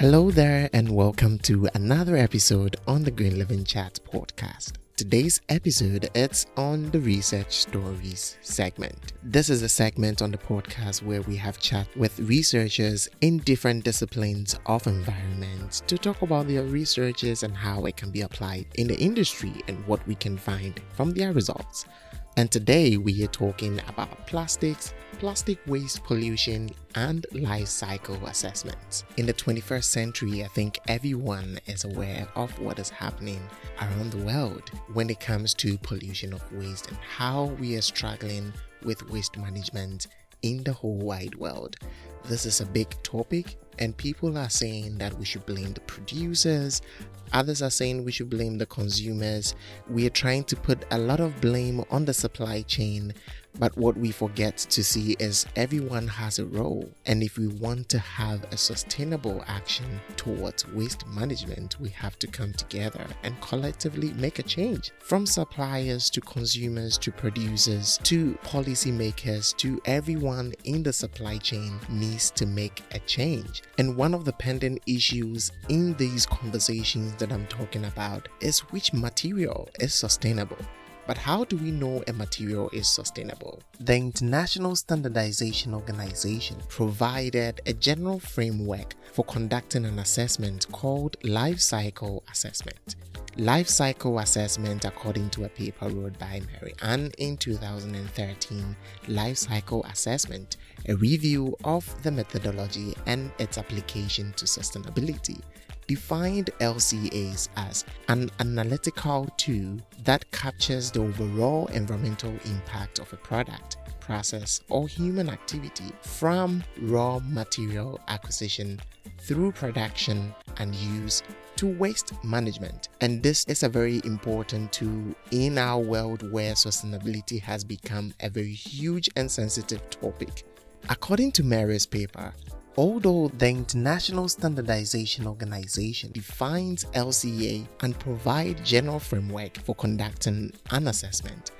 Hello there and welcome to another episode on the Green Living Chat Podcast. Today's episode, it's on the Research Stories segment. This is a segment on the podcast where we have chat with researchers in different disciplines of environment to talk about their researches and how it can be applied in the industry and what we can find from their results. And today we are talking about plastics, plastic waste pollution, and life cycle assessments. In the 21st century, I think everyone is aware of what is happening around the world when it comes to pollution of waste and how we are struggling with waste management in the whole wide world. This is a big topic, and people are saying that we should blame the producers. Others are saying we should blame the consumers. We are trying to put a lot of blame on the supply chain, but what we forget to see is everyone has a role. And if we want to have a sustainable action towards waste management, we have to come together and collectively make a change. From suppliers to consumers to producers to policymakers to everyone in the supply chain needs to make a change. And one of the pending issues in these conversations that I'm talking about is which material is sustainable. But how do we know a material is sustainable? The International Standardization Organization provided a general framework for conducting an assessment called life cycle assessment. Life cycle assessment, according to a paper wrote by Mary Ann in 2013, life cycle assessment, a review of the methodology and its application to sustainability, defined LCAs as an analytical tool that captures the overall environmental impact of a product, process, or human activity from raw material acquisition through production and use to waste management. And this is a very important tool in our world where sustainability has become a very huge and sensitive topic. According to Mary's paper, although the International Standardization Organization defines LCA and provides general framework for conducting an assessment,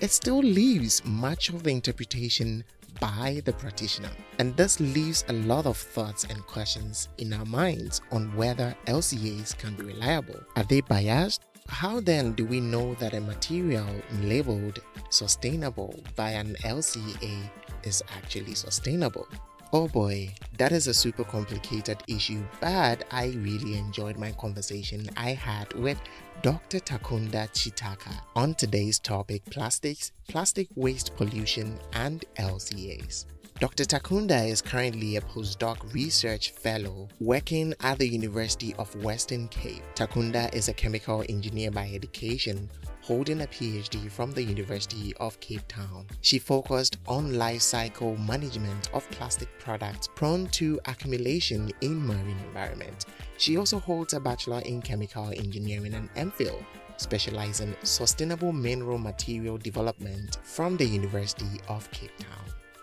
it still leaves much of the interpretation by the practitioner. And this leaves a lot of thoughts and questions in our minds on whether LCAs can be reliable. Are they biased? How then do we know that a material labeled sustainable by an LCA is actually sustainable? Oh boy, that is a super complicated issue, but I really enjoyed my conversation I had with Dr. Takunda Chitaka on today's topic, plastics, plastic waste pollution, and LCAs. Dr. Takunda is currently a postdoc research fellow working at the University of Western Cape. Takunda is a chemical engineer by education, holding a PhD from the University of Cape Town. She focused on life cycle management of plastic products prone to accumulation in marine environment. She also holds a Bachelor in Chemical Engineering and MPhil, specializing in sustainable mineral material development from the University of Cape Town.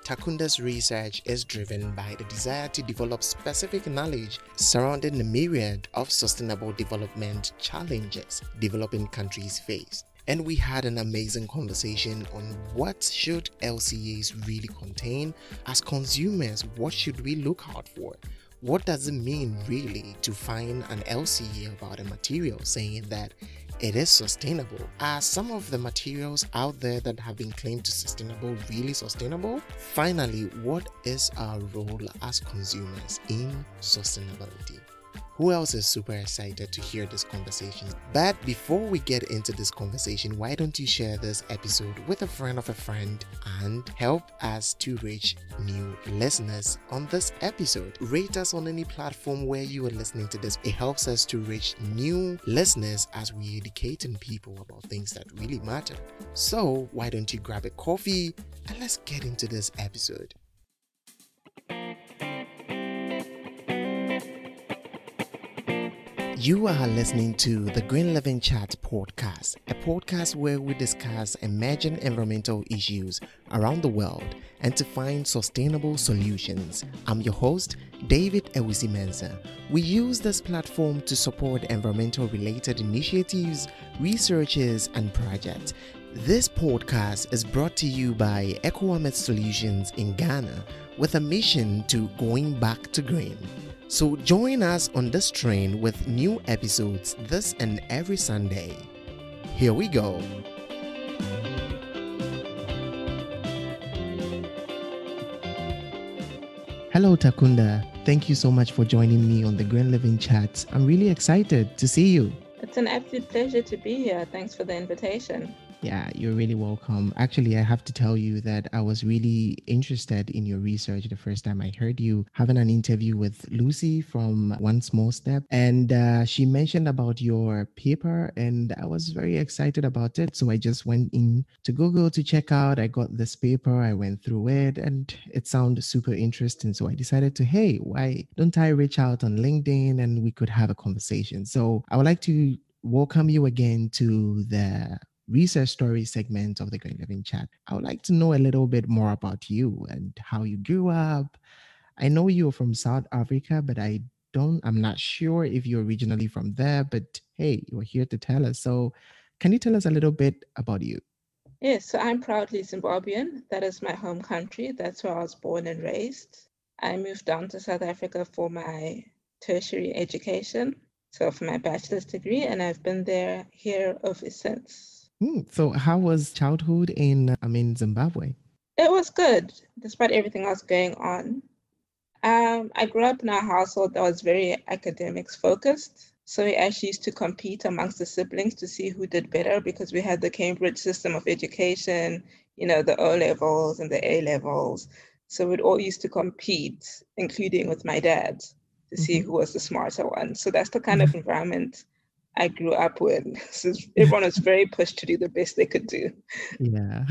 Takunda's research is driven by the desire to develop specific knowledge surrounding the myriad of sustainable development challenges developing countries face. And we had an amazing conversation on what should LCAs really contain. As consumers, what should we look out for? What does it mean really to find an LCA about a material saying that it is sustainable? Are some of the materials out there that have been claimed to sustainable really sustainable? Finally, what is our role as consumers in sustainability? Who else is super excited to hear this conversation? But before we get into this conversation, why don't you share this episode with a friend of a friend and help us to reach new listeners on this episode. Rate us on any platform where you are listening to this. It helps us to reach new listeners as we educate people about things that really matter. So why don't you grab a coffee and let's get into this episode. You are listening to the Green Living Chat Podcast, a podcast where we discuss emerging environmental issues around the world and to find sustainable solutions. I'm your host, David Ewisimenza. We use this platform to support environmental-related initiatives, researches, and projects. This podcast is brought to you by EcoWaste Solutions in Ghana with a mission to going back to green. So join us on this train with new episodes this and every Sunday. Here we go. Hello, Takunda. Thank you so much for joining me on the Green Living Chat. I'm really excited to see you. It's an absolute pleasure to be here. Thanks for the invitation. Yeah, you're really welcome. Actually, I have to tell you that I was really interested in your research the first time I heard you having an interview with Lucy from One Small Step. And she mentioned about your paper and I was very excited about it. So I just went in to Google to check out. I got this paper, I went through it and it sounded super interesting. So I decided to, hey, why don't I reach out on LinkedIn and we could have a conversation? So I would like to welcome you again to the research story segment of the Green Living Chat. I would like to know a little bit more about you and how you grew up. I know you're from South Africa, but I'm not sure if you're originally from there, but hey, you're here to tell us. So can you tell us a little bit about you? Yes, so I'm proudly Zimbabwean. That is my home country. That's where I was born and raised. I moved down to South Africa for my tertiary education, so for my bachelor's degree, and I've been here ever since. So how was childhood in Zimbabwe? It was good, despite everything else going on. I grew up in a household that was very academics focused. So we actually used to compete amongst the siblings to see who did better because we had the Cambridge system of education, the O-levels and the A-levels. So we'd all used to compete, including with my dad, to see who was the smarter one. So that's the kind of environment I grew up with. So everyone was very pushed to do the best they could do. Yeah.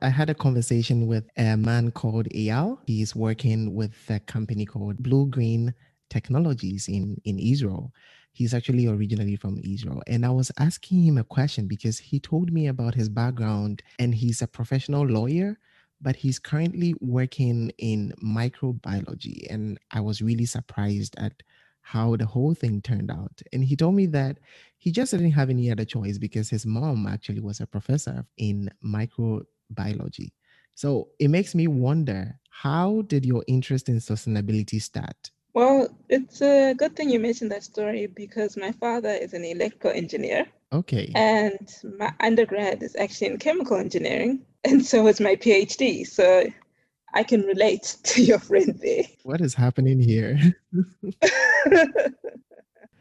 I had a conversation with a man called Eyal. He's working with a company called Blue Green Technologies in Israel. He's actually originally from Israel. And I was asking him a question because he told me about his background and he's a professional lawyer, but he's currently working in microbiology. And I was really surprised at how the whole thing turned out. And he told me that he just didn't have any other choice because his mom actually was a professor in microbiology. So it makes me wonder, how did your interest in sustainability start? Well, it's a good thing you mentioned that story because my father is an electrical engineer. Okay. And my undergrad is actually in chemical engineering. And so is my PhD. So I can relate to your friend there. What is happening here?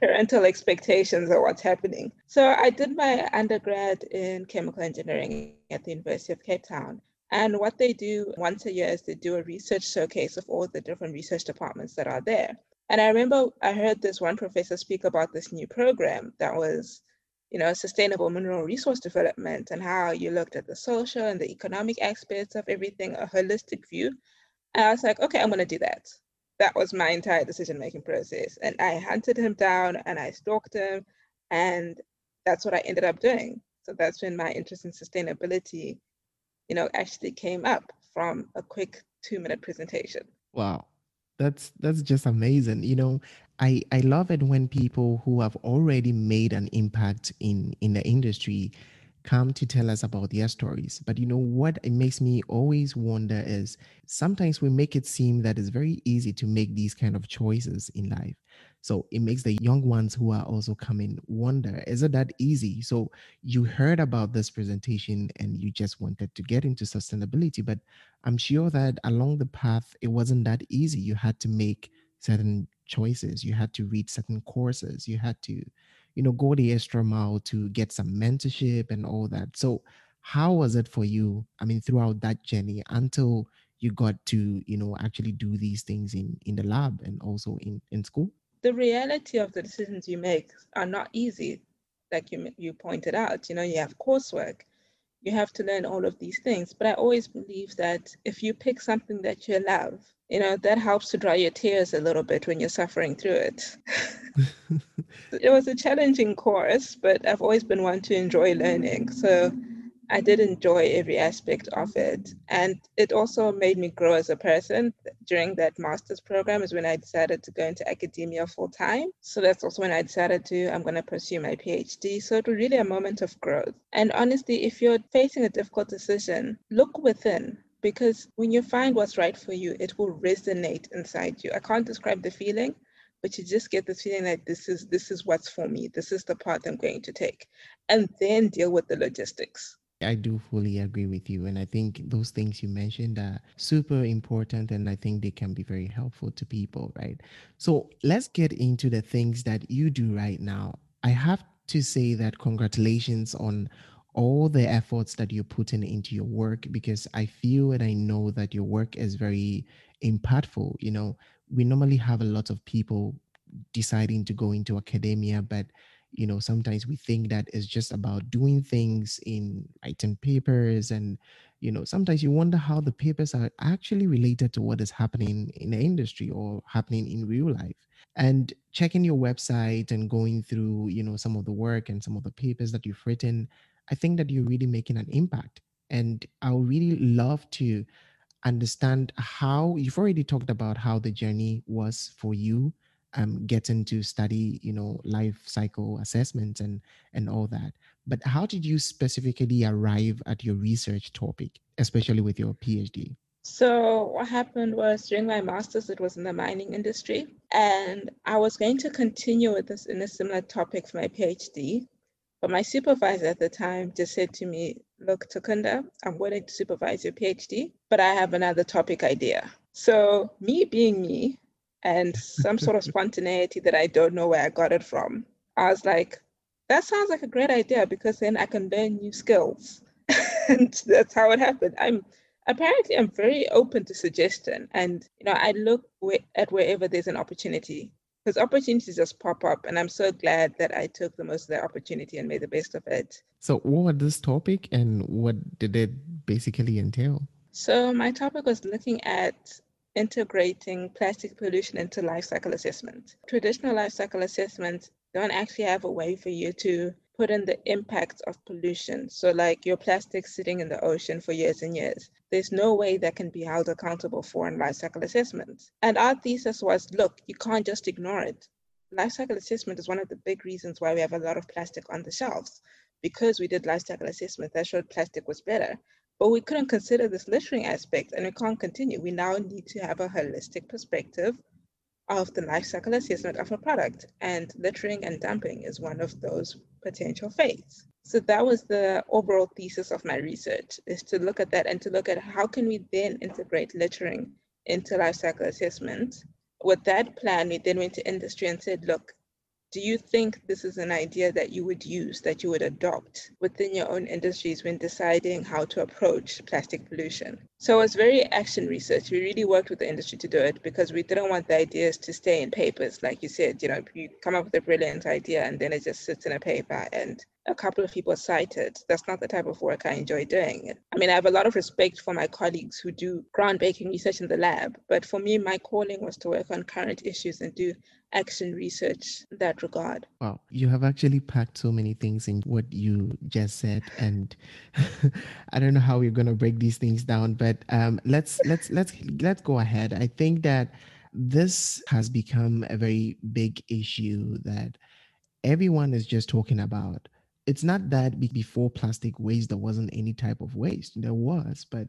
Parental expectations are what's happening. So I did my undergrad in chemical engineering at the University of Cape Town. And what they do once a year is they do a research showcase of all the different research departments that are there. And I remember I heard this one professor speak about this new program that was sustainable mineral resource development and how you looked at the social and the economic aspects of everything, a holistic view. And I was like, okay, I'm going to do that. That was my entire decision-making process. And I hunted him down and I stalked him and that's what I ended up doing. So that's when my interest in sustainability, actually came up from a quick 2-minute presentation. Wow. That's just amazing. I love it when people who have already made an impact in the industry come to tell us about their stories. But what it makes me always wonder is sometimes we make it seem that it's very easy to make these kind of choices in life. So it makes the young ones who are also coming wonder, is it that easy? So you heard about this presentation and you just wanted to get into sustainability, but I'm sure that along the path, it wasn't that easy. You had to make certain choices. You had to read certain courses. You had to, go the extra mile to get some mentorship and all that. So how was it for you? Throughout that journey until you got to, actually do these things in the lab and also in school? The reality of the decisions you make are not easy. Like you pointed out, you have coursework, you have to learn all of these things. But I always believe that if you pick something that you love, that helps to dry your tears a little bit when you're suffering through it. It was a challenging course, but I've always been one to enjoy learning. So I did enjoy every aspect of it. And it also made me grow as a person. During that master's program is when I decided to go into academia full time. So that's also when I decided I'm going to pursue my PhD. So it was really a moment of growth. And honestly, if you're facing a difficult decision, look within. because when you find what's right for you, it will resonate inside you. I can't describe the feeling, but you just get this feeling like this is what's for me. This is the path I'm going to take, and then deal with the logistics. I do fully agree with you. And I think those things you mentioned are super important, and I think they can be very helpful to people, right? So let's get into the things that you do right now. I have to say that congratulations on all the efforts that you're putting into your work, because I feel and I know that your work is very impactful. You know, we normally have a lot of people deciding to go into academia, but you know, sometimes we think that it's just about doing things in writing papers, and you know, sometimes you wonder how the papers are actually related to what is happening in the industry or happening in real life. And checking your website and going through, you know, some of the work and some of the papers that you've written, I think that you're really making an impact. And I would really love to understand how you've already talked about how the journey was for you, getting to study, you know, life cycle assessments and all that. But how did you specifically arrive at your research topic, especially with your PhD? So what happened was, during my master's, it was in the mining industry, and I was going to continue with this in a similar topic for my PhD. But my supervisor at the time just said to me, look, Takunda, I'm willing to supervise your PhD, but I have another topic idea. So me being me and some sort of spontaneity that I don't know where I got it from, I was like, that sounds like a great idea, because then I can learn new skills. And that's how it happened. I'm very open to suggestion. And, you know, I look at wherever there's an opportunity, because opportunities just pop up. And I'm so glad that I took the most of the opportunity and made the best of it. So what was this topic, and what did it basically entail? So my topic was looking at integrating plastic pollution into life cycle assessment. Traditional life cycle assessments don't actually have a way for you to put in the impacts of pollution. So like your plastics sitting in the ocean for years and years, there's no way that can be held accountable for in life cycle assessments. And our thesis was, look, you can't just ignore it. Life cycle assessment is one of the big reasons why we have a lot of plastic on the shelves, because we did life cycle assessment that showed plastic was better. But we couldn't consider this littering aspect, and we can't continue. We now need to have a holistic perspective of the life cycle assessment of a product, and littering and dumping is one of those potential fates. So that was the overall thesis of my research, is to look at that and to look at how can we then integrate littering into life cycle assessment. With that plan, we then went to industry and said, look, do you think this is an idea that you would use, that you would adopt within your own industries when deciding how to approach plastic pollution? So it was very action research. We really worked with the industry to do it, because we didn't want the ideas to stay in papers. Like you said, you know, you come up with a brilliant idea and then it just sits in a paper and a couple of people cite it. That's not the type of work I enjoy doing. I mean, I have a lot of respect for my colleagues who do groundbreaking research in the lab, but for me, my calling was to work on current issues and do action research in that regard. Wow, you have actually packed so many things in what you just said, and I don't know how we're going to break these things down, but let's go ahead. I think that this has become a very big issue that everyone is just talking about. It's not that before plastic waste, there wasn't any type of waste. There was, but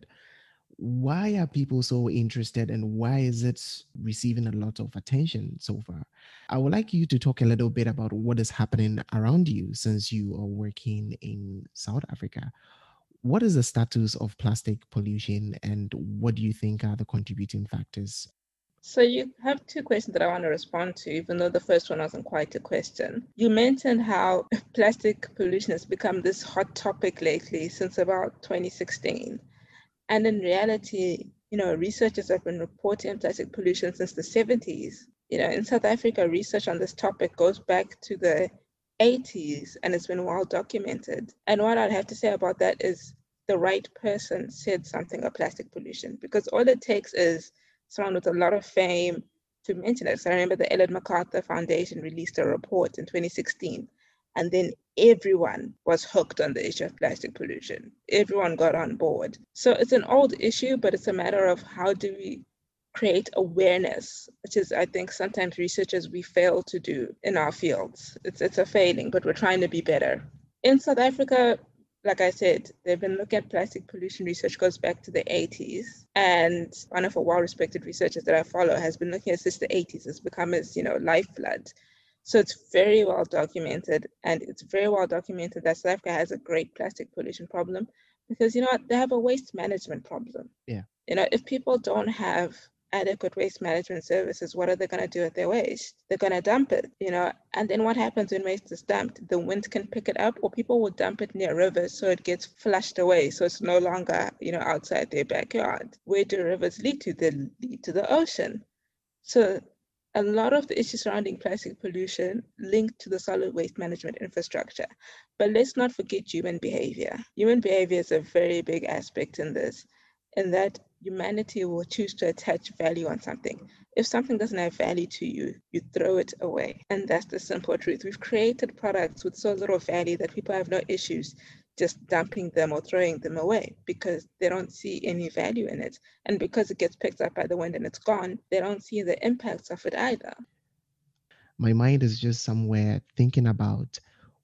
why are people so interested, and why is it receiving a lot of attention so far? I would like you to talk a little bit about what is happening around you, since you are working in South Africa. What is the status of plastic pollution, and what do you think are the contributing factors? So you have two questions that I want to respond to, even though the first one wasn't quite a question. You mentioned how plastic pollution has become this hot topic lately since about 2016. And in reality, you know, researchers have been reporting plastic pollution since the 70s. You know, in South Africa, research on this topic goes back to the 80s, and it's been well documented. And what I'd have to say about that is the right person said something about plastic pollution, because all it takes is someone with a lot of fame to mention it. So I remember the Ellen MacArthur Foundation released a report in 2016, and then everyone was hooked on the issue of plastic pollution. Everyone got on board. So it's an old issue, but it's a matter of how do we create awareness, which is, I think, sometimes researchers we fail to do in our fields. It's a failing, but we're trying to be better. In South Africa, like I said, they've been looking at plastic pollution research goes back to the 80s. And one of the well-respected researchers that I follow has been looking at since the 80s. It's become its, you know, lifeblood. So it's very well documented. And it's very well documented that South Africa has a great plastic pollution problem because, you know what, they have a waste management problem. Yeah. You know, if people don't have adequate waste management services, what are they going to do with their waste? They're going to dump it, you know, and then what happens when waste is dumped? The wind can pick it up, or people will dump it near rivers, so it gets flushed away, so it's no longer, you know, outside their backyard. Where do rivers lead to? They lead to the ocean. So a lot of the issues surrounding plastic pollution linked to the solid waste management infrastructure. But let's not forget human behavior. Human behavior is a very big aspect in this, in that humanity will choose to attach value on something. If something doesn't have value to you, you throw it away. And that's the simple truth. We've created products with so little value that people have no issues just dumping them or throwing them away because they don't see any value in it. And because it gets picked up by the wind and it's gone, they don't see the impacts of it either. My mind is just somewhere thinking about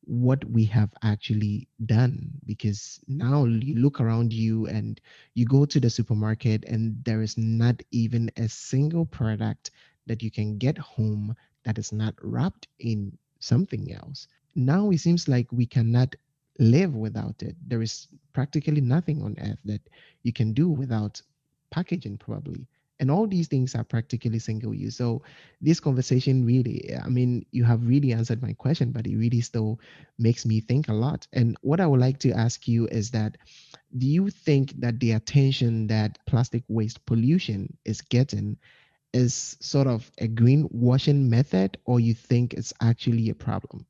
what we have actually done, because now you look around you and you go to the supermarket and there is not even a single product that you can get home that is not wrapped in something else. Now it seems like we cannot live without it. There is practically nothing on earth that you can do without packaging, probably. And all these things are practically single use. So this conversation really, I mean, you have really answered my question, but it really still makes me think a lot. And what I would like to ask you is that, do you think that the attention that plastic waste pollution is getting is sort of a greenwashing method, or you think it's actually a problem?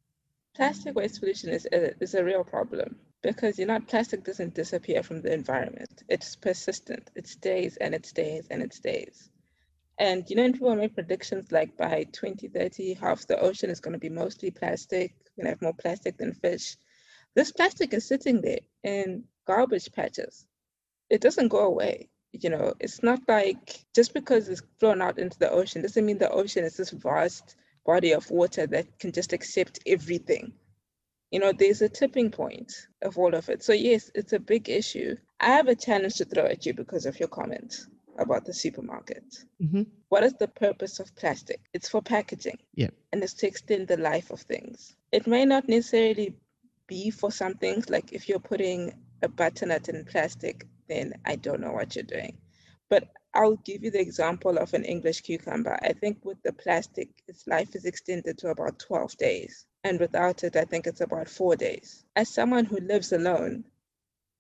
Plastic waste pollution is a real problem because, you know, plastic doesn't disappear from the environment. It's persistent. It stays and it stays and it stays. And, you know, and people make predictions like by 2030, half the ocean is going to be mostly plastic. We're going to have more plastic than fish. This plastic is sitting there in garbage patches. It doesn't go away. You know, it's not like just because it's thrown out into the ocean doesn't mean the ocean is this vast body of water that can just accept everything. You know, there's a tipping point of all of it. So yes, it's a big issue. I have a challenge to throw at you because of your comment about the supermarket. Mm-hmm. What is the purpose of plastic? It's for packaging. Yeah. And it's to extend the life of things. It may not necessarily be for some things, like if you're putting a butternut in plastic, then I don't know what you're doing. But I'll give you the example of an English cucumber. I think with the plastic, its life is extended to about 12 days. And without it, I think it's about 4 days. As someone who lives alone,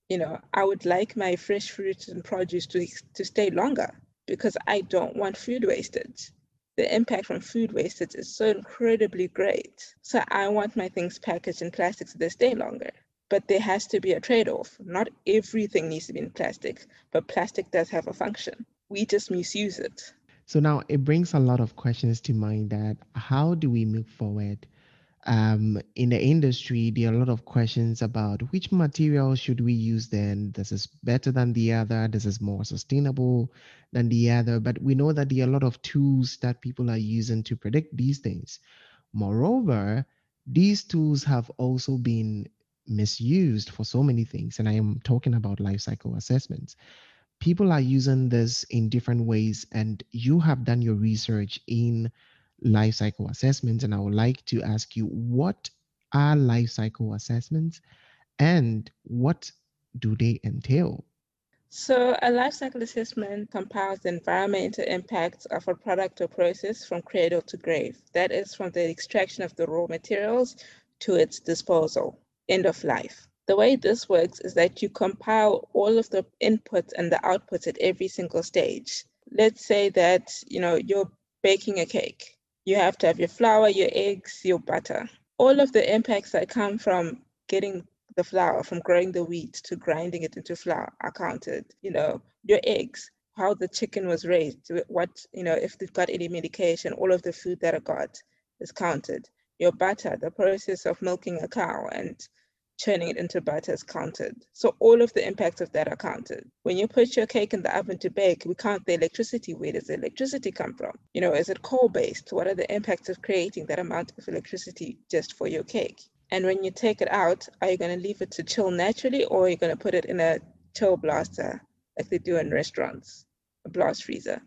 you know, I would like my fresh fruits and produce to stay longer because I don't want food wastage. The impact from food wastage is so incredibly great. So I want my things packaged in plastic so they stay longer. But there has to be a trade-off. Not everything needs to be in plastic, but plastic does have a function. We just misuse it. So now it brings a lot of questions to mind that how do we move forward? In the industry, there are a lot of questions about which material should we use then? This is better than the other. This is more sustainable than the other. But we know that there are a lot of tools that people are using to predict these things. Moreover, these tools have also been misused for so many things. And I am talking about life cycle assessments. People are using this in different ways, and you have done your research in life cycle assessments. And I would like to ask you, what are life cycle assessments and what do they entail? So a life cycle assessment compiles the environmental impacts of a product or process from cradle to grave. That is from the extraction of the raw materials to its disposal, end of life. The way this works is that you compile all of the inputs and the outputs at every single stage. Let's say that, you know, you're baking a cake. You have to have your flour, your eggs, your butter. All of the impacts that come from getting the flour, from growing the wheat to grinding it into flour are counted. You know, your eggs, how the chicken was raised, what, you know, if they've got any medication, all of the food that it got is counted. Your butter, the process of milking a cow and turning it into butter is counted. So all of the impacts of that are counted. When you put your cake in the oven to bake, we count the electricity. Where does the electricity come from? You know, is it coal-based? What are the impacts of creating that amount of electricity just for your cake? And when you take it out, are you going to leave it to chill naturally, or are you going to put it in a chill blaster like they do in restaurants, a blast freezer?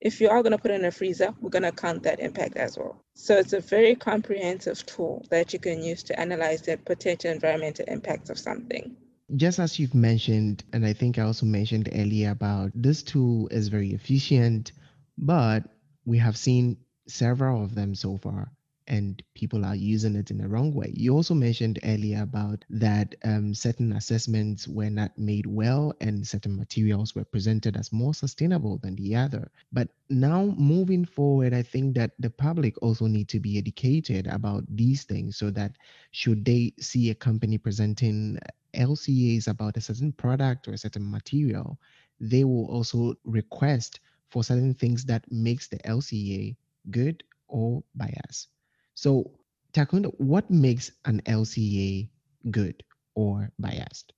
If you are going to put it in a freezer, we're going to count that impact as well. So it's a very comprehensive tool that you can use to analyze the potential environmental impacts of something. Just as you've mentioned, and I think I also mentioned earlier about this tool is very efficient, but we have seen several of them so far, and people are using it in the wrong way. You also mentioned earlier about that certain assessments were not made well and certain materials were presented as more sustainable than the other. But now moving forward, I think that the public also need to be educated about these things so that should they see a company presenting LCAs about a certain product or a certain material, they will also request for certain things that makes the LCA good or biased. So, Takunda, what makes an LCA good or biased?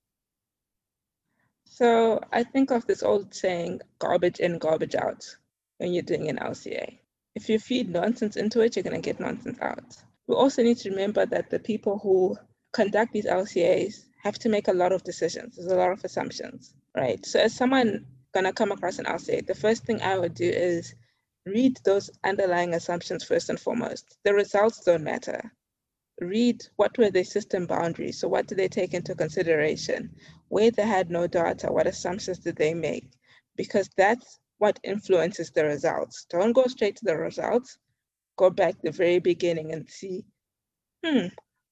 So, I think of this old saying, garbage in, garbage out, when you're doing an LCA. If you feed nonsense into it, you're going to get nonsense out. We also need to remember that the people who conduct these LCAs have to make a lot of decisions. There's a lot of assumptions, right? So, as someone going to come across an LCA, the first thing I would do is read those underlying assumptions first and foremost. The results don't matter. Read what were the system boundaries. So what did they take into consideration? Where they had no data, what assumptions did they make? Because that's what influences the results. Don't go straight to the results. Go back to the very beginning and see,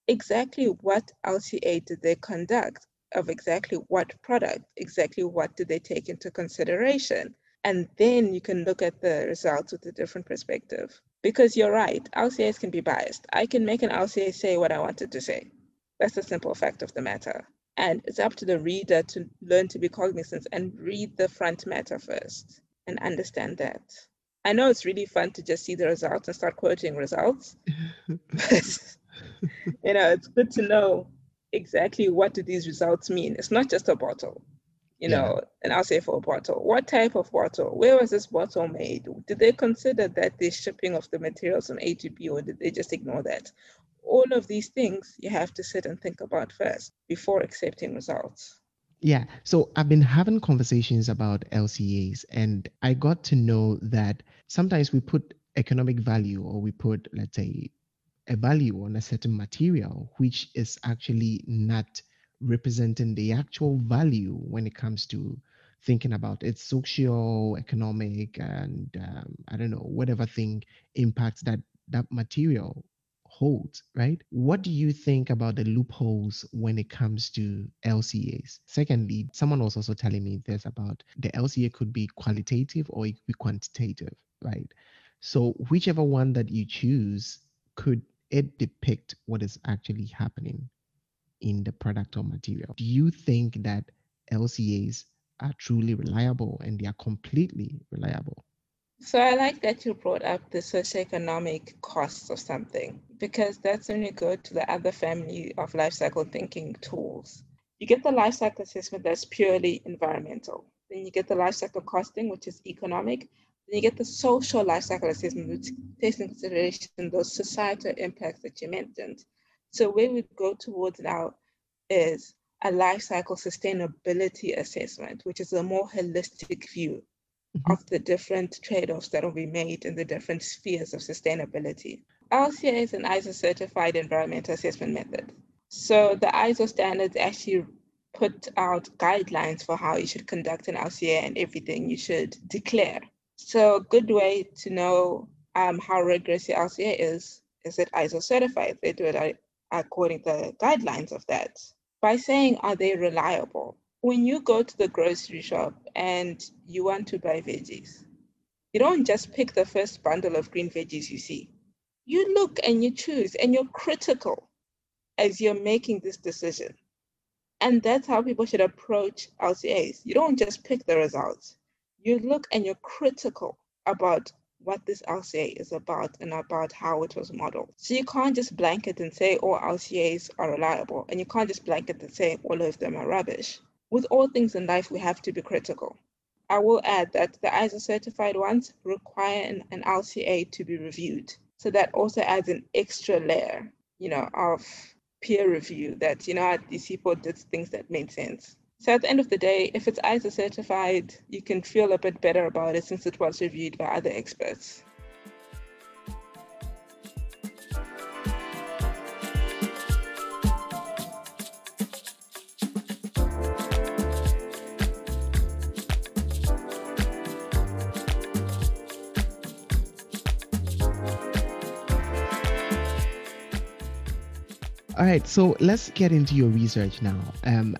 exactly what LCA did they conduct of exactly what product, exactly what did they take into consideration? And then you can look at the results with a different perspective. Because you're right, LCAs can be biased. I can make an LCA say what I wanted to say. That's the simple fact of the matter. And it's up to the reader to learn to be cognizant and read the front matter first and understand that. I know it's really fun to just see the results and start quoting results. But, it's good to know exactly what do these results mean. It's not just a bottle. And I'll say for a bottle, what type of bottle? Where was this bottle made? Did they consider that the shipping of the materials from A to B, or did they just ignore that? All of these things you have to sit and think about first before accepting results. Yeah. So I've been having conversations about LCAs, and I got to know that sometimes we put economic value, or we put, let's say, a value on a certain material, which is actually not representing the actual value when it comes to thinking about its socio economic and whatever thing impacts that material holds, right? What do you think about the loopholes when it comes to LCAs? Secondly, someone was also telling me this about the LCA could be qualitative or it could be quantitative, right? So whichever one that you choose, could it depict what is actually happening in the product or material? Do you think that LCAs are truly reliable, and they are completely reliable? So I like that you brought up the socioeconomic costs of something, because that's when you go to the other family of life cycle thinking tools. You get the life cycle assessment that's purely environmental. Then you get the life cycle costing, which is economic. Then you get the social life cycle assessment, which takes into consideration those societal impacts that you mentioned. So where we go towards now is a life cycle sustainability assessment, which is a more holistic view of the different trade-offs that will be made in the different spheres of sustainability. LCA is an ISO-certified environmental assessment method. So the ISO standards actually put out guidelines for how you should conduct an LCA and everything you should declare. So a good way to know how rigorous your LCA is it ISO-certified? They do it according to the guidelines of that. By saying, are they reliable? When you go to the grocery shop and you want to buy veggies, you don't just pick the first bundle of green veggies you see. You look and you choose and you're critical as you're making this decision. And that's how people should approach LCAs. You don't just pick the results. You look and you're critical about what this LCA is about and about how it was modeled. So you can't just blanket and say all LCAs are reliable, and you can't just blanket and say all of them are rubbish. With all things in life, we have to be critical. I will add that the ISO certified ones require an LCA to be reviewed. So that also adds an extra layer, of peer review that, you know, this people did things that made sense. So at the end of the day, if it's ISO certified, you can feel a bit better about it since it was reviewed by other experts. All right, so let's get into your research now.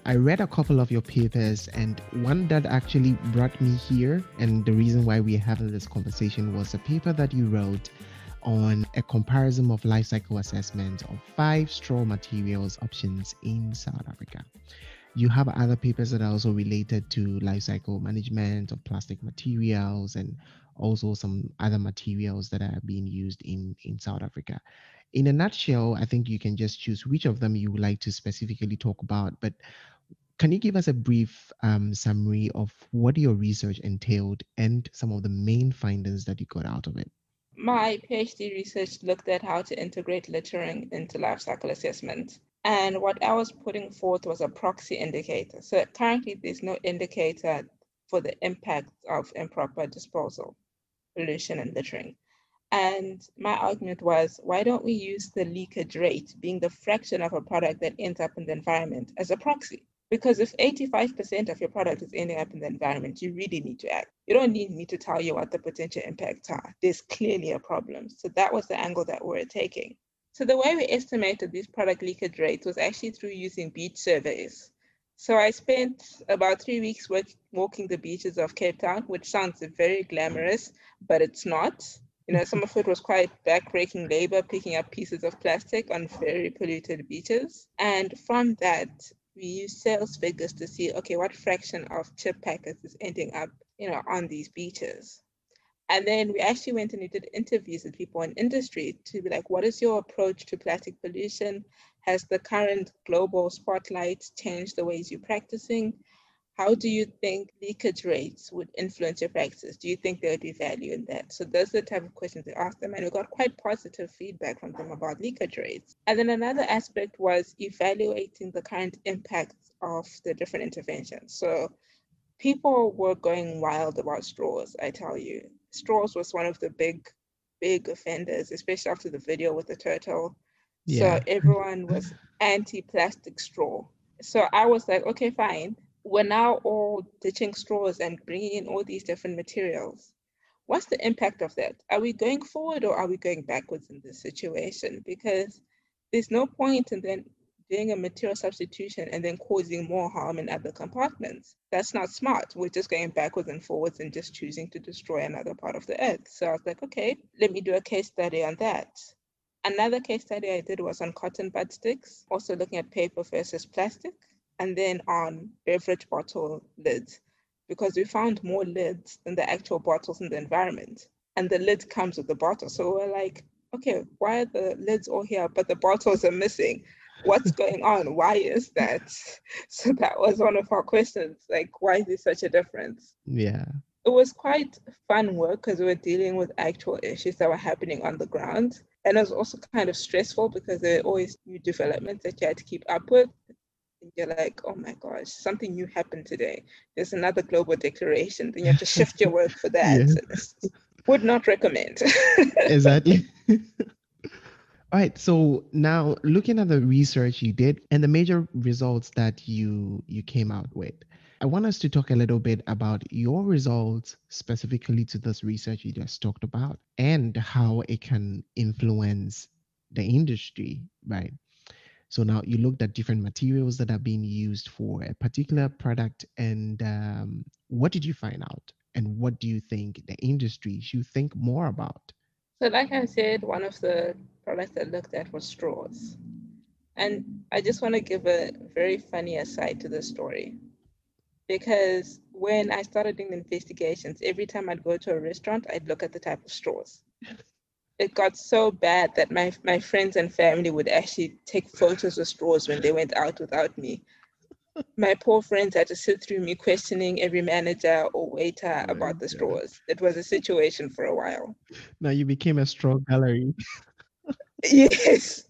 I read a couple of your papers, and one that actually brought me here, and the reason why we're having this conversation, was a paper that you wrote on a comparison of life cycle assessment of 5 straw materials options in South Africa. You have other papers that are also related to life cycle management of plastic materials and also some other materials that are being used in South Africa. In a nutshell, I think you can just choose which of them you would like to specifically talk about, but can you give us a brief summary of what your research entailed and some of the main findings that you got out of it? My PhD research looked at how to integrate littering into life cycle assessment. And what I was putting forth was a proxy indicator. So currently there's no indicator for the impact of improper disposal, pollution, and littering. And my argument was, why don't we use the leakage rate, being the fraction of a product that ends up in the environment, as a proxy? Because if 85% of your product is ending up in the environment, you really need to act. You don't need me to tell you what the potential impacts are. There's clearly a problem. So that was the angle that we're taking. So the way we estimated these product leakage rates was actually through using beach surveys. So I spent about 3 weeks walking the beaches of Cape Town, which sounds very glamorous, but it's not. You know, some of it was quite backbreaking labor, picking up pieces of plastic on very polluted beaches. And from that, we used sales figures to see, okay, what fraction of chip packets is ending up, you know, on these beaches. And then we actually went and we did interviews with people in industry to be like, what is your approach to plastic pollution? Has the current global spotlight changed the ways you're practicing? How do you think leakage rates would influence your practice? Do you think there would be value in that? So those are the type of questions we asked them, and we got quite positive feedback from them about leakage rates. And then another aspect was evaluating the current impacts of the different interventions. So people were going wild about straws, I tell you. Straws was one of the big offenders, especially after the video with the turtle. Yeah. So everyone was anti-plastic straw. So I was like, okay, fine. We're now all ditching straws and bringing in all these different materials. What's the impact of that? Are we going forward or are we going backwards in this situation? Because there's no point in then doing a material substitution and then causing more harm in other compartments. That's not smart. We're just going backwards and forwards and just choosing to destroy another part of the earth. So I was like, okay, let me do a case study on that. Another case study I did was on cotton bud sticks, also looking at paper versus plastic. And then on beverage bottle lids, because we found more lids than the actual bottles in the environment. And the lid comes with the bottle. So we're like, okay, why are the lids all here, but the bottles are missing? What's going on? Why is that? So that was one of our questions. Like, why is there such a difference? Yeah. It was quite fun work because we were dealing with actual issues that were happening on the ground. And it was also kind of stressful because there are always new developments that you had to keep up with. You're like, oh my gosh, something new happened today. There's another global declaration. Then you have to shift your work for that. Yeah. So would not recommend. Exactly. All right. So now looking at the research you did and the major results that you came out with, I want us to talk a little bit about your results specifically to this research you just talked about and how it can influence the industry, right? So now you looked at different materials that are being used for a particular product, and what did you find out? And what do you think the industry should think more about? So like I said, one of the products I looked at was straws. And I just want to give a very funny aside to the story. Because when I started doing investigations, every time I'd go to a restaurant, I'd look at the type of straws. It got so bad that my friends and family would actually take photos of straws when they went out without me. My poor friends had to sit through me questioning every manager or waiter about the straws. It was a situation for a while. Now you became a straw gallery. Yes.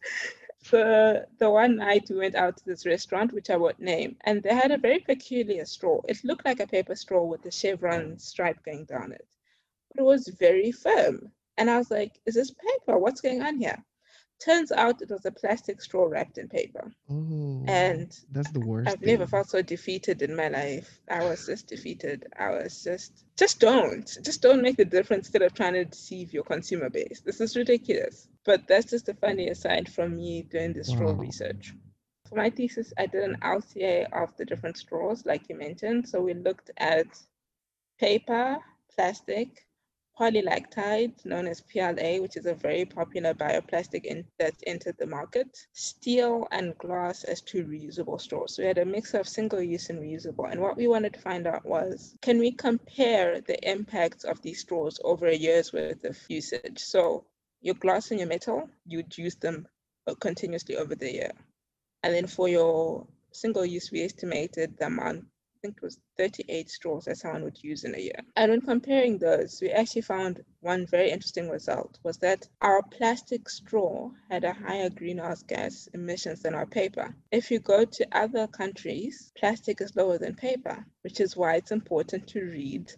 For the one night, we went out to this restaurant, which I won't name, and they had a very peculiar straw. It looked like a paper straw with a chevron stripe going down it, but it was very firm. And I was like, is this paper? What's going on here? Turns out it was a plastic straw wrapped in paper. Oh, and that's the worst. I've never felt so defeated in my life. I was just defeated. I was just don't make the difference instead of trying to deceive your consumer base. This is ridiculous. But that's just a funny aside from me doing the straw research. For my thesis, I did an LCA of the different straws, like you mentioned. So we looked at paper, plastic, polylactide, known as PLA, which is a very popular bioplastic that entered the market, steel and glass as two reusable straws. So we had a mix of single-use and reusable. And what we wanted to find out was, can we compare the impacts of these straws over a year's worth of usage? So your glass and your metal, you'd use them continuously over the year. And then for your single-use, we estimated the amount, I think it was 38 straws that someone would use in a year. And when comparing those, we actually found one very interesting result was that our plastic straw had a higher greenhouse gas emissions than our paper. If you go to other countries, plastic is lower than paper, which is why it's important to read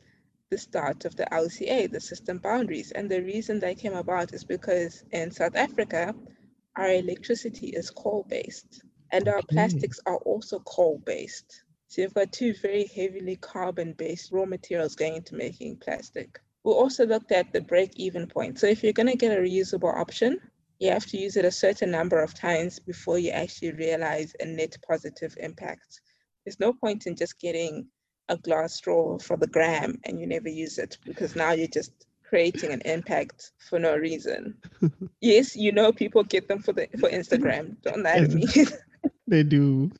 the start of the LCA, the system boundaries. And the reason that came about is because in South Africa, our electricity is coal-based and our plastics are also coal-based. So you've got two very heavily carbon-based raw materials going into making plastic. We also looked at the break-even point. So if you're going to get a reusable option, you have to use it a certain number of times before you actually realize a net positive impact. There's no point in just getting a glass straw for the gram and you never use it because now you're just creating an impact for no reason. Yes, you know people get them for Instagram. Don't lie to me. They do.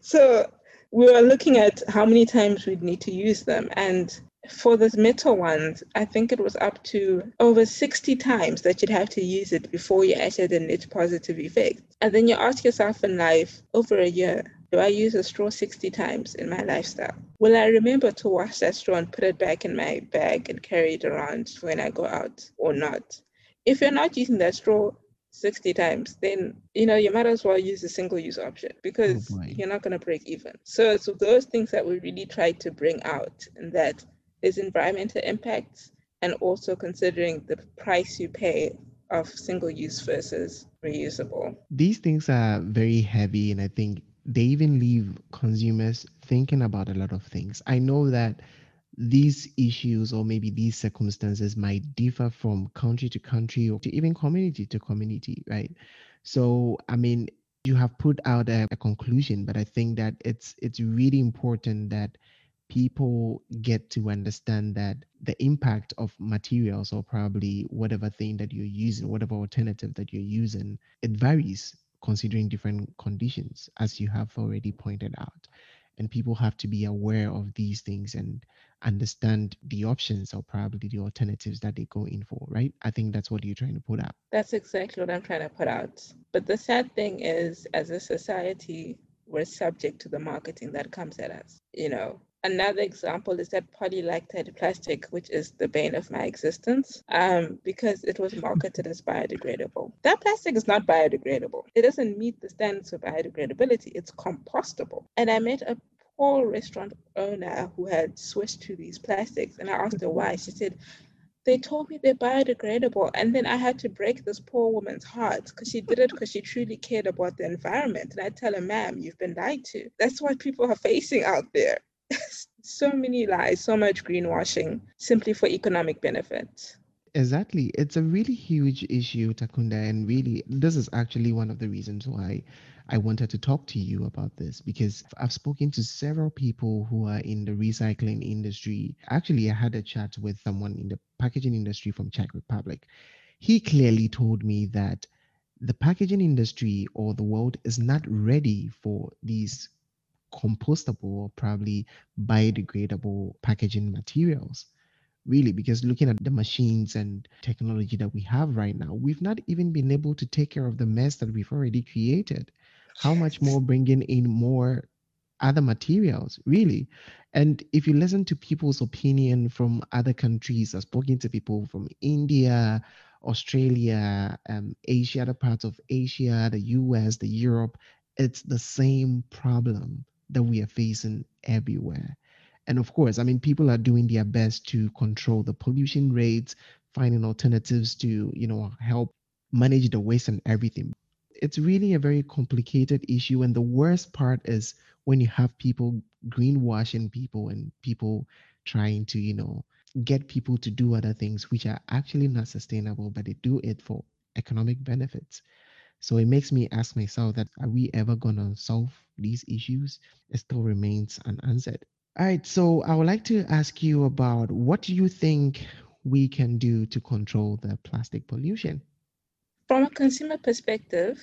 So we were looking at how many times we'd need to use them. And for the metal ones, I think it was up to over 60 times that you'd have to use it before you actually had a net positive effect. And then you ask yourself in life, over a year, do I use a straw 60 times in my lifestyle? Will I remember to wash that straw and put it back in my bag and carry it around when I go out or not? If you're not using that straw 60 times, then you might as well use the single-use option because you're not going to break even. So it's those things that we really tried to bring out, and that there's environmental impacts and also considering the price you pay of single-use versus reusable. These things are very heavy, and I think they even leave consumers thinking about a lot of things. I know that these issues or maybe these circumstances might differ from country to country or even community to community, right? So, I mean, you have put out a conclusion, but I think that it's really important that people get to understand that the impact of materials or probably whatever thing that you're using, whatever alternative that you're using, it varies considering different conditions, as you have already pointed out. And people have to be aware of these things and understand the options or probably the alternatives that they go in for, right? I think that's what you're trying to put out. That's exactly what I'm trying to put out. But the sad thing is, as a society, we're subject to the marketing that comes at us. Another example is that polylactide plastic, which is the bane of my existence, because it was marketed as biodegradable. That plastic is not biodegradable. It doesn't meet the standards of biodegradability. It's compostable. And I met a poor restaurant owner who had switched to these plastics, and I asked her why. She said, they told me they're biodegradable, and then I had to break this poor woman's heart because she did it because she truly cared about the environment. And I tell her, ma'am, you've been lied to. That's what people are facing out there. So many lies, so much greenwashing simply for economic benefit. Exactly. It's a really huge issue, Takunda. And really, this is actually one of the reasons why I wanted to talk to you about this, because I've spoken to several people who are in the recycling industry. Actually, I had a chat with someone in the packaging industry from Czech Republic. He clearly told me that the packaging industry or the world is not ready for these compostable or probably biodegradable packaging materials, really, because looking at the machines and technology that we have right now, we've not even been able to take care of the mess that we've already created. How much more bringing in more other materials, really? And if you listen to people's opinion from other countries, I've spoken to people from India Australia, Asia, the parts of Asia, the US, the Europe, it's the same problem that we are facing everywhere. And of course, I mean, people are doing their best to control the pollution rates, finding alternatives to, you know, help manage the waste and everything. It's really a very complicated issue. And the worst part is when you have people greenwashing people and people trying to, you know, get people to do other things which are actually not sustainable, but they do it for economic benefits. So it makes me ask myself that, are we ever going to solve these issues? It still remains unanswered. All right. So I would like to ask you about what do you think we can do to control the plastic pollution? From a consumer perspective,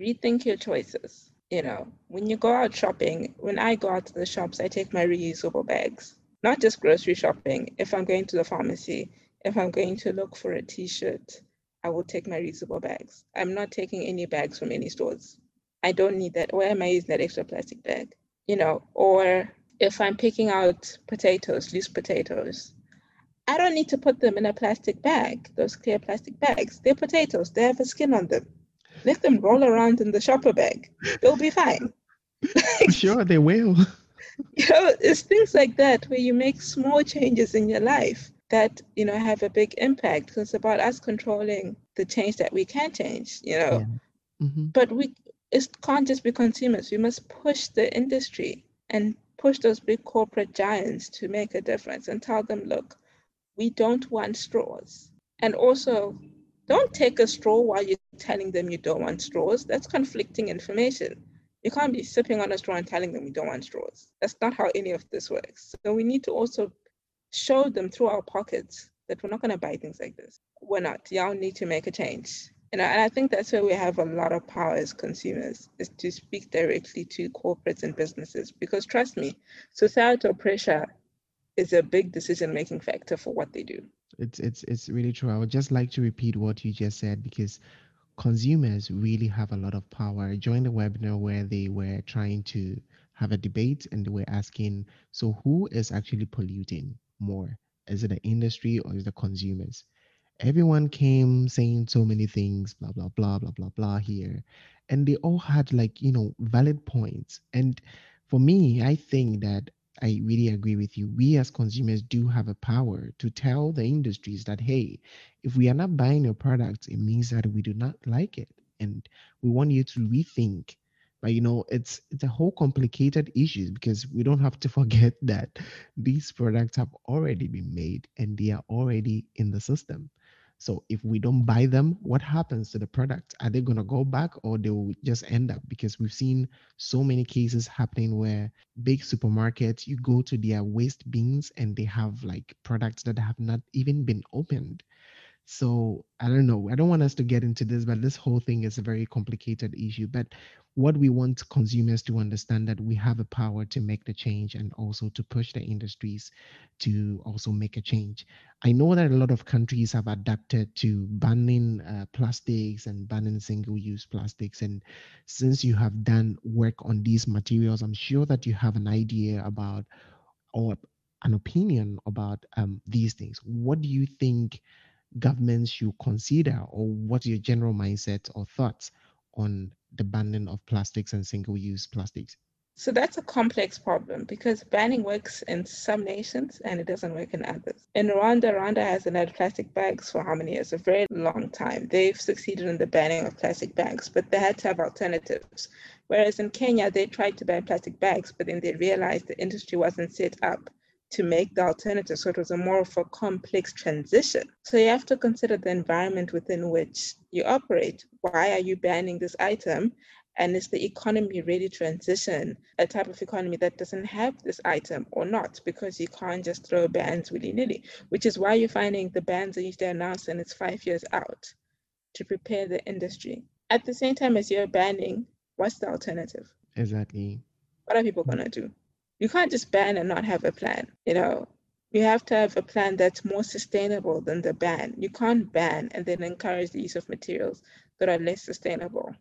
rethink your choices. You know, when you go out shopping, when I go out to the shops, I take my reusable bags. Not just grocery shopping. If I'm going to the pharmacy, if I'm going to look for a t-shirt, I will take my reusable bags. I'm not taking any bags from any stores. I don't need that. Why am I using that extra plastic bag? You know, or if I'm picking out potatoes, loose potatoes, I don't need to put them in a plastic bag, those clear plastic bags. They're potatoes. They have a skin on them. Let them roll around in the shopper bag. They'll be fine. Sure, they will. You know, it's things like that where you make small changes in your life that, you know, have a big impact. Because it's about us controlling the change that we can change, you know. Yeah. Mm-hmm. But it can't just be consumers. We must push the industry and push those big corporate giants to make a difference and tell them, look, we don't want straws. And also, don't take a straw while you're telling them you don't want straws. That's conflicting information. You can't be sipping on a straw and telling them we don't want straws. That's not how any of this works. So we need to also show them through our pockets that we're not going to buy things like this. We're not. Y'all need to make a change. You know, and I think that's where we have a lot of power as consumers, is to speak directly to corporates and businesses. Because trust me, societal pressure is a big decision-making factor for what they do. It's really true. I would just like to repeat what you just said, because consumers really have a lot of power. I joined a webinar where they were trying to have a debate and they were asking, so who is actually polluting more? Is it the industry or is it the consumers? Everyone came saying so many things, blah, blah, blah, blah, blah, blah here. And they all had, like, you know, valid points. And for me, I think that I really agree with you. We as consumers do have a power to tell the industries that, hey, if we are not buying your products, it means that we do not like it. And we want you to rethink. But, you know, it's a whole complicated issue, because we don't have to forget that these products have already been made and they are already in the system. So if we don't buy them, what happens to the product? Are they going to go back, or they will just end up? Because we've seen so many cases happening where big supermarkets, you go to their waste bins and they have like products that have not even been opened. So I don't know. I don't want us to get into this, but this whole thing is a very complicated issue. But what we want consumers to understand, that we have a power to make the change and also to push the industries to also make a change. I know that a lot of countries have adapted to banning plastics and banning single-use plastics. And since you have done work on these materials, I'm sure that you have an idea about, or an opinion about these things. What do you think governments should consider, or what's your general mindset or thoughts on the banning of plastics and single-use plastics? So that's a complex problem, because banning works in some nations and it doesn't work in others. In Rwanda hasn't had plastic bags for how many years? A very long time. They've succeeded in the banning of plastic bags, but they had to have alternatives. Whereas in Kenya, they tried to ban plastic bags, but then they realized the industry wasn't set up to make the alternative. So it was a more of a complex transition. So you have to consider the environment within which you operate. Why are you banning this item? And is the economy ready to transition a type of economy that doesn't have this item or not? Because you can't just throw bans willy-nilly, which is why you're finding the bans that they announce and it's 5 years out, to prepare the industry. At the same time as you're banning, what's the alternative? Exactly. What are people gonna do? You can't just ban and not have a plan. You know, you have to have a plan that's more sustainable than the ban. You can't ban and then encourage the use of materials that are less sustainable.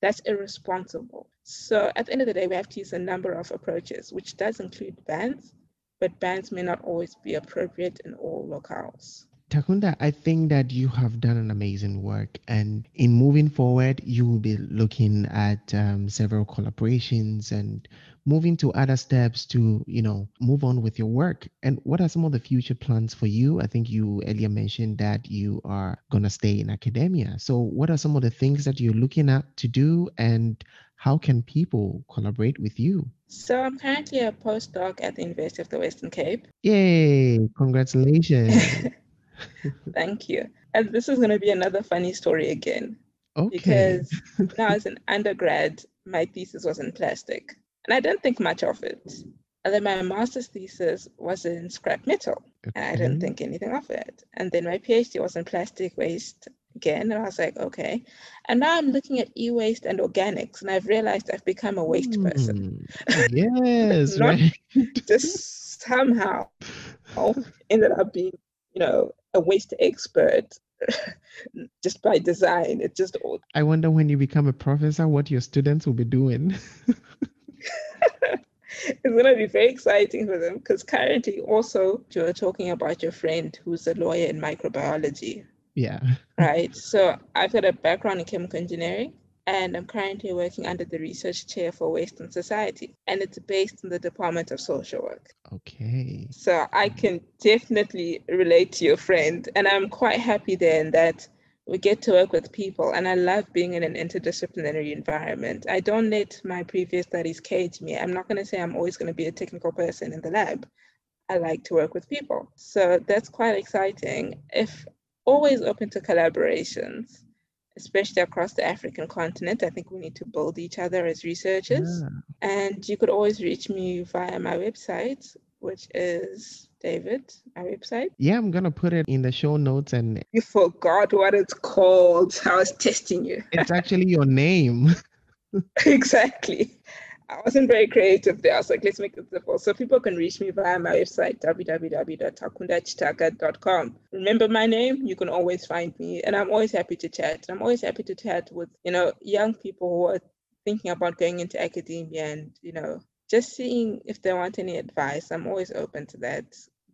That's irresponsible. So at the end of the day, we have to use a number of approaches, which does include bans, but bans may not always be appropriate in all locales. Takunda, I think that you have done an amazing work, and in moving forward, you will be looking at several collaborations and moving to other steps to, you know, move on with your work. And what are some of the future plans for you? I think you earlier mentioned that you are going to stay in academia. So what are some of the things that you're looking at to do, and how can people collaborate with you? So I'm currently a postdoc at the University of the Western Cape. Yay! Congratulations. Thank you. And this is going to be another funny story again. Okay. Because when I was an undergrad, my thesis was in plastic. And I didn't think much of it. And then my master's thesis was in scrap metal. Okay. And I didn't think anything of it. And then my PhD was in plastic waste again. And I was like, okay. And now I'm looking at e-waste and organics. And I've realized I've become a waste person. Yes, right. Just somehow ended up being, you know, a waste expert just by design. It's just all. I wonder when you become a professor, what your students will be doing. It's going to be very exciting for them, because currently also you're talking about your friend who's a lawyer in microbiology. Yeah. Right. So I've got a background in chemical engineering, and I'm currently working under the research chair for waste and society, and it's based in the Department of Social Work. Okay. So I can definitely relate to your friend, and I'm quite happy then that we get to work with people, and I love being in an interdisciplinary environment. I don't let my previous studies cage me. I'm not going to say I'm always going to be a technical person in the lab. I like to work with people. So that's quite exciting. If always open to collaborations, especially across the African continent. I think we need to build each other as researchers. Yeah. And you could always reach me via my website, which is, David, my website? Yeah, I'm going to put it in the show notes. And you forgot what it's called. I was testing you. It's actually your name. Exactly. I wasn't very creative there. I was like, let's make it simple. So people can reach me via my website, www.takundachitaka.com. Remember my name? You can always find me. And I'm always happy to chat. I'm always happy to chat with, you know, young people who are thinking about going into academia and, you know, just seeing if they want any advice. I'm always open to that,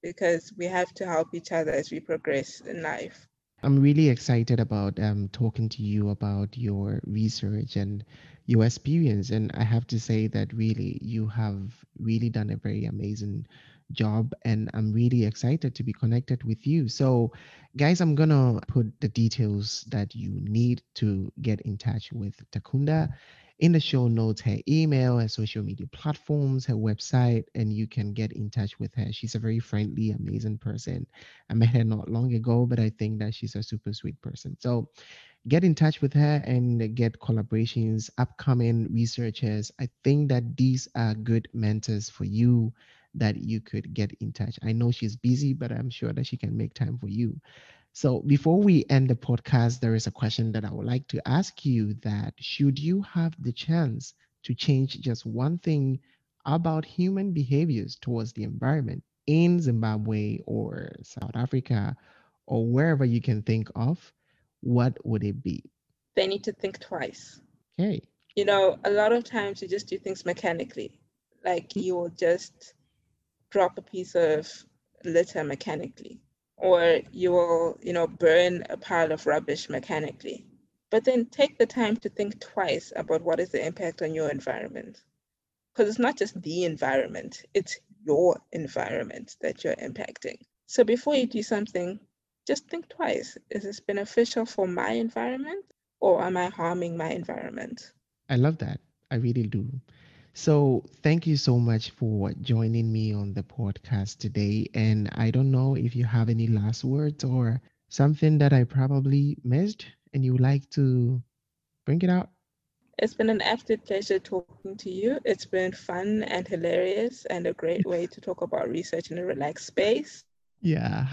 because we have to help each other as we progress in life. I'm really excited about talking to you about your research and your experience. And I have to say that really, you have really done a very amazing job, and I'm really excited to be connected with you. So guys, I'm going to put the details that you need to get in touch with Takunda in the show notes, her email, her social media platforms, her website, and you can get in touch with her. She's a very friendly, amazing person. I met her not long ago, but I think that she's a super sweet person. So get in touch with her and get collaborations, upcoming researchers. I think that these are good mentors for you that you could get in touch. I know she's busy, but I'm sure that she can make time for you. So before we end the podcast, there is a question that I would like to ask you, that should you have the chance to change just one thing about human behaviors towards the environment in Zimbabwe or South Africa or wherever you can think of, what would it be? They need to think twice. Okay. You know, a lot of times you just do things mechanically. Like you will just drop a piece of litter mechanically. Or you will, you know, burn a pile of rubbish mechanically. But then take the time to think twice about what is the impact on your environment. Because it's not just the environment, it's your environment that you're impacting. So before you do something, just think twice. Is this beneficial for my environment, or am I harming my environment? I love that. I really do. So thank you so much for joining me on the podcast today. And I don't know if you have any last words or something that I probably missed and you would like to bring it out. It's been an absolute pleasure talking to you. It's been fun and hilarious and a great way to talk about research in a relaxed space. Yeah.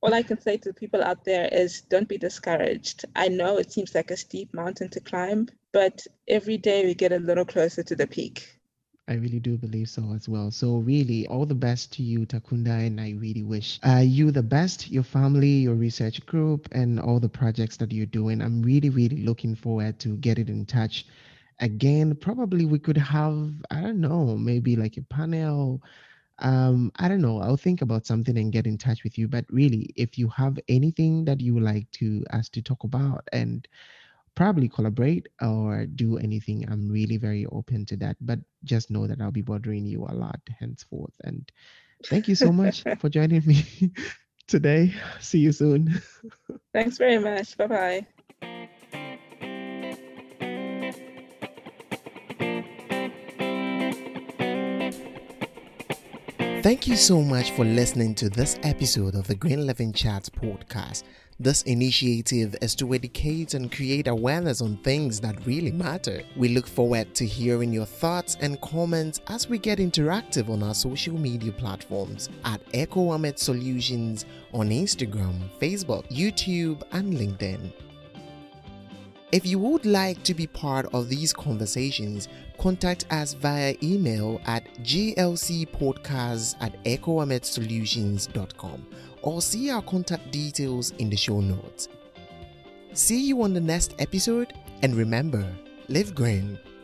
All I can say to the people out there is don't be discouraged. I know it seems like a steep mountain to climb, but every day we get a little closer to the peak. I really do believe so as well. So really, all the best to you, Takunda, and I really wish you the best, your family, your research group, and all the projects that you're doing. I'm really, really looking forward to getting in touch again. Probably we could have, I don't know, maybe like a panel I don't know, I'll think about something and get in touch with you. But really, if you have anything that you would like to us to talk about and probably collaborate or do anything, I'm really very open to that. But just know that I'll be bothering you a lot henceforth. And thank you so much for joining me today. See you soon. Thanks very much. Bye-bye. Thank you so much for listening to this episode of the Green Living Chat podcast. This initiative is to educate and create awareness on things that really matter. We look forward to hearing your thoughts and comments as we get interactive on our social media platforms at EcoWaste Solutions on Instagram, Facebook, YouTube, and LinkedIn. If you would like to be part of these conversations, contact us via email at glcpodcasts@ecowametsolutions.com or see our contact details in the show notes. See you on the next episode, and remember, live green.